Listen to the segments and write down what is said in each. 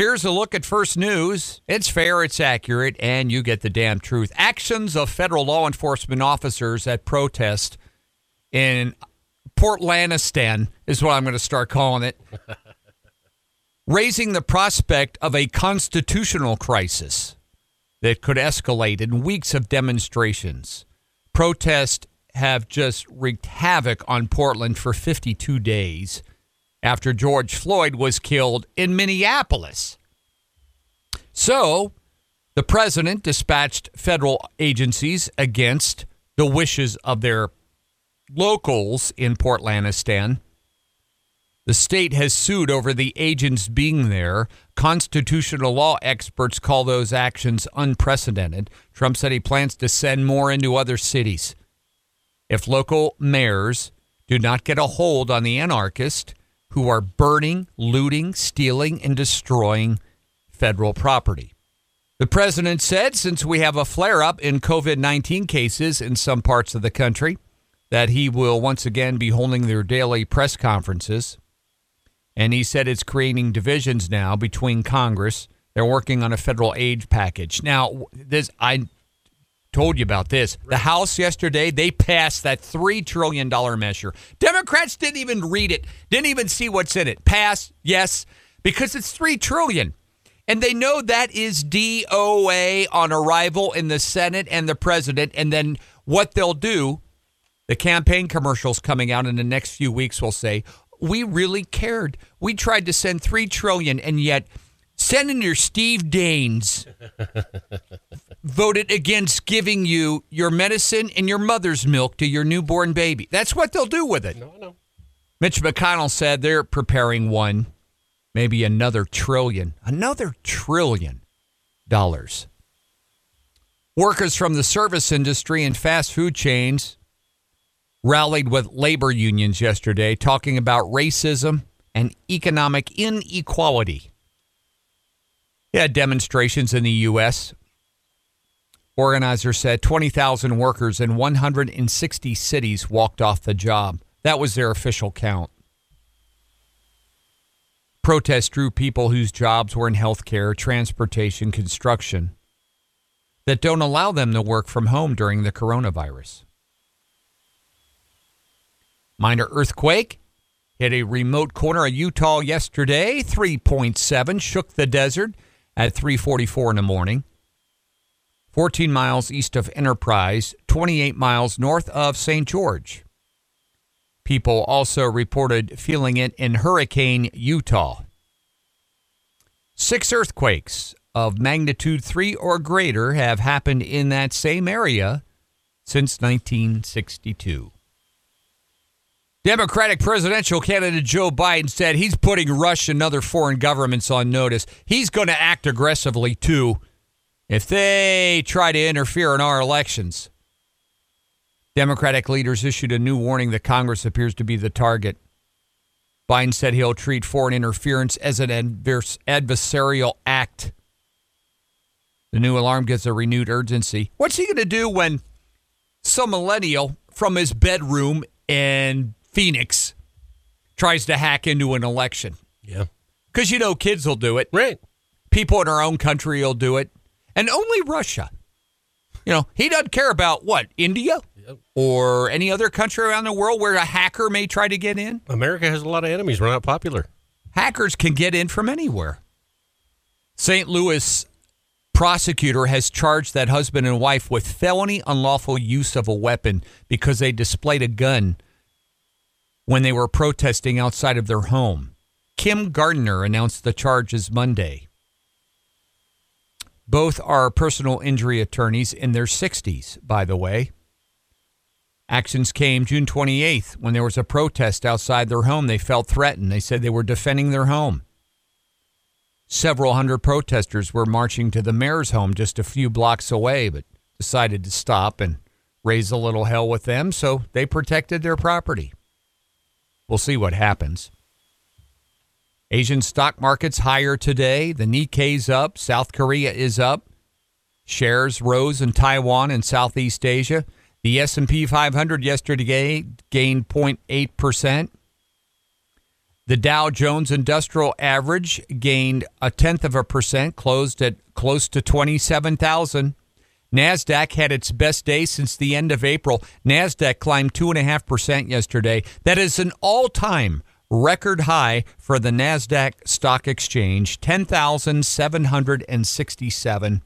Here's a look at First News. It's fair, it's accurate, and you get the damn truth. Actions of federal law enforcement officers at protest in Portlandistan is what I'm going to start calling it, raising the prospect of a constitutional crisis that could escalate in weeks of demonstrations. Protests have just wreaked havoc on Portland for 52 days after George Floyd was killed in Minneapolis. So the president dispatched federal agencies against the wishes of their locals in Portlandistan. The state has sued over the agents being there. Constitutional law experts call those actions unprecedented. Trump said he plans to send more into other cities. If local mayors do not get a hold on the anarchists who are burning, looting, stealing, and destroying federal property. The president said since we have a flare-up in COVID-19 cases in some parts of the country, that he will once again be holding their daily press conferences. And he said it's creating divisions now between Congress. They're working on a federal aid package. Now, this I told you about this. The House yesterday, they passed that $3 trillion measure. Democrats didn't even read it, didn't even see what's in it. Pass, yes, because it's $3 trillion. And they know that is DOA on arrival in the Senate and the president. And then what they'll do, the campaign commercials coming out in the next few weeks will say, we really cared. We tried to send $3 trillion, and yet Senator Steve Daines voted against giving you your medicine and your mother's milk to your newborn baby. That's what they'll do with it. No. Mitch McConnell said they're preparing one, maybe another trillion dollars. Workers from the service industry and fast food chains rallied with labor unions yesterday talking about racism and economic inequality. They had demonstrations in the U.S. Organizers said 20,000 workers in 160 cities walked off the job. That was their official count. Protests drew people whose jobs were in healthcare, transportation, construction that don't allow them to work from home during the coronavirus. Minor earthquake hit a remote corner of Utah yesterday, 3.7, shook the desert at 3:44 in the morning. 14 miles east of Enterprise, 28 miles north of St. George. People also reported feeling it in Hurricane, Utah. 6 earthquakes of magnitude 3 or greater have happened in that same area since 1962. Democratic presidential candidate Joe Biden said he's putting Russia and other foreign governments on notice. He's going to act aggressively, too, if they try to interfere in our elections. Democratic leaders issued a new warning that Congress appears to be the target. Biden said he'll treat foreign interference as an adversarial act. The new alarm gives a renewed urgency. What's he going to do when some millennial from his bedroom in Phoenix tries to hack into an election? Yeah. Because, you know, kids will do it. Right. People in our own country will do it. And only Russia. You know, he doesn't care about, what, India? Yep. Or any other country around the world where a hacker may try to get in? America has a lot of enemies. We're not popular. Hackers can get in from anywhere. St. Louis prosecutor has charged that husband and wife with felony unlawful use of a weapon because they displayed a gun when they were protesting outside of their home. Kim Gardner announced the charges Monday. Both are personal injury attorneys in their 60s, by the way. Actions came June 28th when there was a protest outside their home. They felt threatened. They said they were defending their home. Several hundred protesters were marching to the mayor's home just a few blocks away, but decided to stop and raise a little hell with them, so they protected their property. We'll see what happens. Asian stock markets higher today. The Nikkei's up. South Korea is up. Shares rose in Taiwan and Southeast Asia. The S&P 500 yesterday gained 0.8%. The Dow Jones Industrial Average gained 0.1%, closed at close to 27,000. NASDAQ had its best day since the end of April. NASDAQ climbed 2.5% yesterday. That is an all-time record high for the NASDAQ Stock Exchange, 10,767,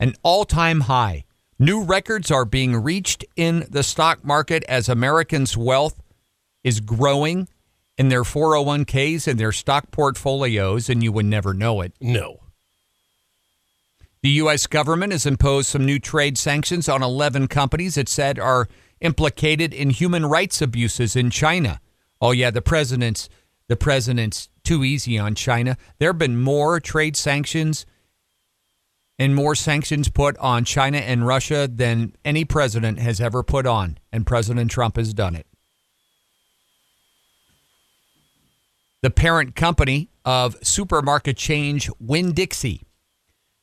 an all-time high. New records are being reached in the stock market as Americans' wealth is growing in their 401ks and their stock portfolios, and you would never know it. No. The U.S. government has imposed some new trade sanctions on 11 companies it said are implicated in human rights abuses in China. Oh, yeah, the president's too easy on China. There have been more trade sanctions and more sanctions put on China and Russia than any president has ever put on, and President Trump has done it. The parent company of supermarket chain Winn-Dixie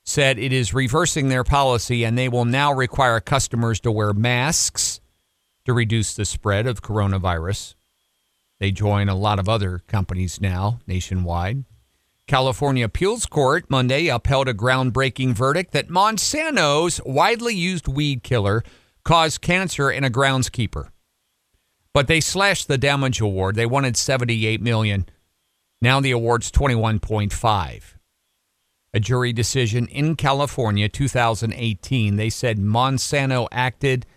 said it is reversing their policy and they will now require customers to wear masks to reduce the spread of coronavirus. They join a lot of other companies now nationwide. California Appeals Court Monday upheld a groundbreaking verdict that Monsanto's widely used weed killer caused cancer in a groundskeeper. But they slashed the damage award. They wanted $78 million. Now the award's $21.5. A jury decision in California, 2018, they said Monsanto acted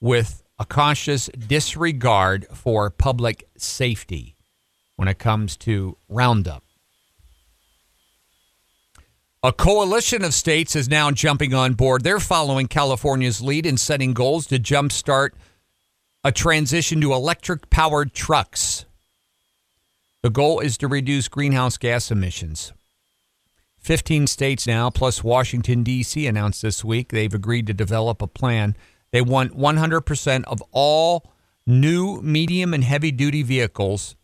with a conscious disregard for public safety when it comes to Roundup. A coalition of states is now jumping on board. They're following California's lead in setting goals to jumpstart a transition to electric-powered trucks. The goal is to reduce greenhouse gas emissions. 15 states now, plus Washington, D.C., announced this week they've agreed to develop a plan. They want 100% of all new medium and heavy-duty vehicles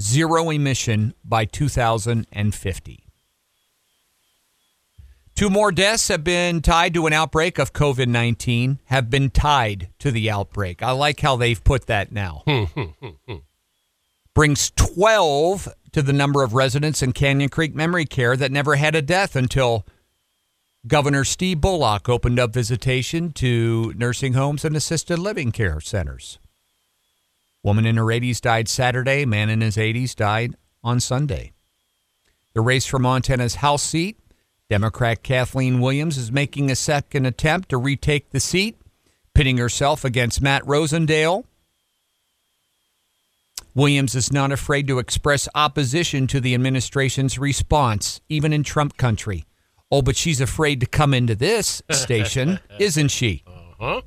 zero emission by 2050. Two more deaths have been tied to an outbreak of COVID-19, have been tied to the outbreak. I like how they've put that now. Brings 12 to the number of residents in Canyon Creek Memory Care that never had a death until Governor Steve Bullock opened up visitation to nursing homes and assisted living care centers. Woman in her 80s died Saturday. Man in his 80s died on Sunday. The race for Montana's House seat. Democrat Kathleen Williams is making a second attempt to retake the seat, pitting herself against Matt Rosendale. Williams is not afraid to express opposition to the administration's response, even in Trump country. Oh, but she's afraid to come into this station, isn't she? Uh-huh.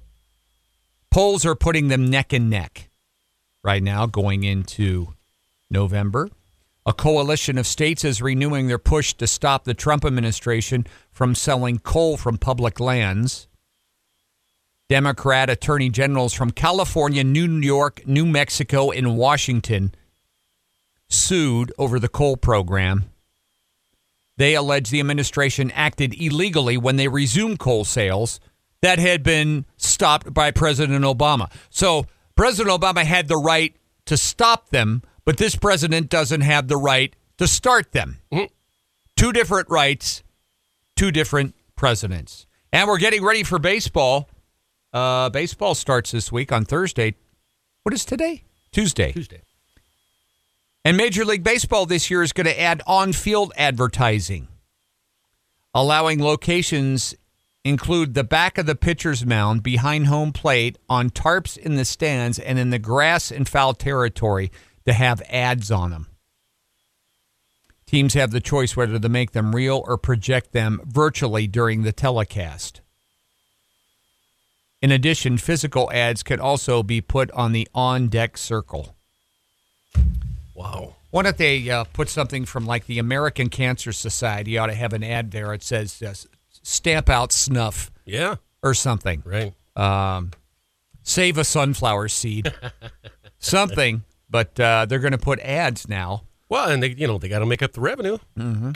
Polls are putting them neck and neck right now going into November. A coalition of states is renewing their push to stop the Trump administration from selling coal from public lands. Democrat attorney generals from California, New York, New Mexico, and Washington sued over the coal program. They allege the administration acted illegally when they resumed coal sales that had been stopped by President Obama. So President Obama had the right to stop them, but this president doesn't have the right to start them. Mm-hmm. Two different rights, two different presidents. And we're getting ready for baseball. Baseball starts this week on Thursday. What is today? Tuesday. And Major League Baseball this year is going to add on-field advertising, allowing locations include the back of the pitcher's mound, behind home plate, on tarps in the stands, and in the grass and foul territory to have ads on them. Teams have the choice whether to make them real or project them virtually during the telecast. In addition, physical ads can also be put on the on-deck circle. Wow. Why don't they put something from like the American Cancer Society? You ought to have an ad there. It says stamp out snuff. Yeah. Or something. Right. Save a sunflower seed. Something. But they're going to put ads now. Well, and they got to make up the revenue. Mm-hmm.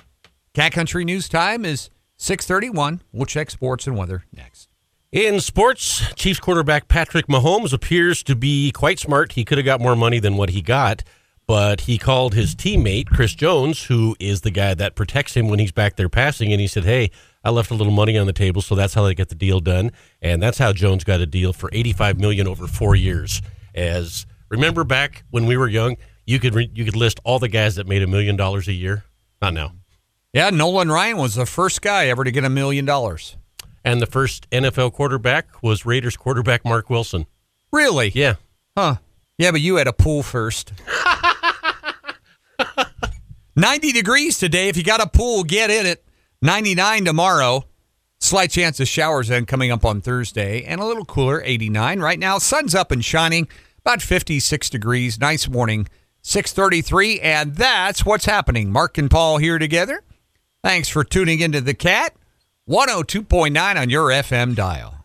Cat Country News time is 6:31. We'll check sports and weather next. In sports, Chiefs quarterback Patrick Mahomes appears to be quite smart. He could have got more money than what he got, but he called his teammate, Chris Jones, who is the guy that protects him when he's back there passing, and he said, hey, I left a little money on the table, so that's how they get the deal done. And that's how Jones got a deal for $85 million over 4 years. As remember back when we were young, you could list all the guys that made $1 million a year. Not now. Yeah, Nolan Ryan was the first guy ever to get $1 million. And the first NFL quarterback was Raiders quarterback Mark Wilson. Really? Yeah. Huh. Yeah, but you had a pool first. 90 degrees today. If you got a pool, get in it. 99 tomorrow. Slight chance of showers then coming up on Thursday. And a little cooler, 89. Right now, sun's up and shining. About 56 degrees. Nice morning. 6:33, and that's what's happening. Mark and Paul here together. Thanks for tuning into The Cat, 102.9 on your FM dial.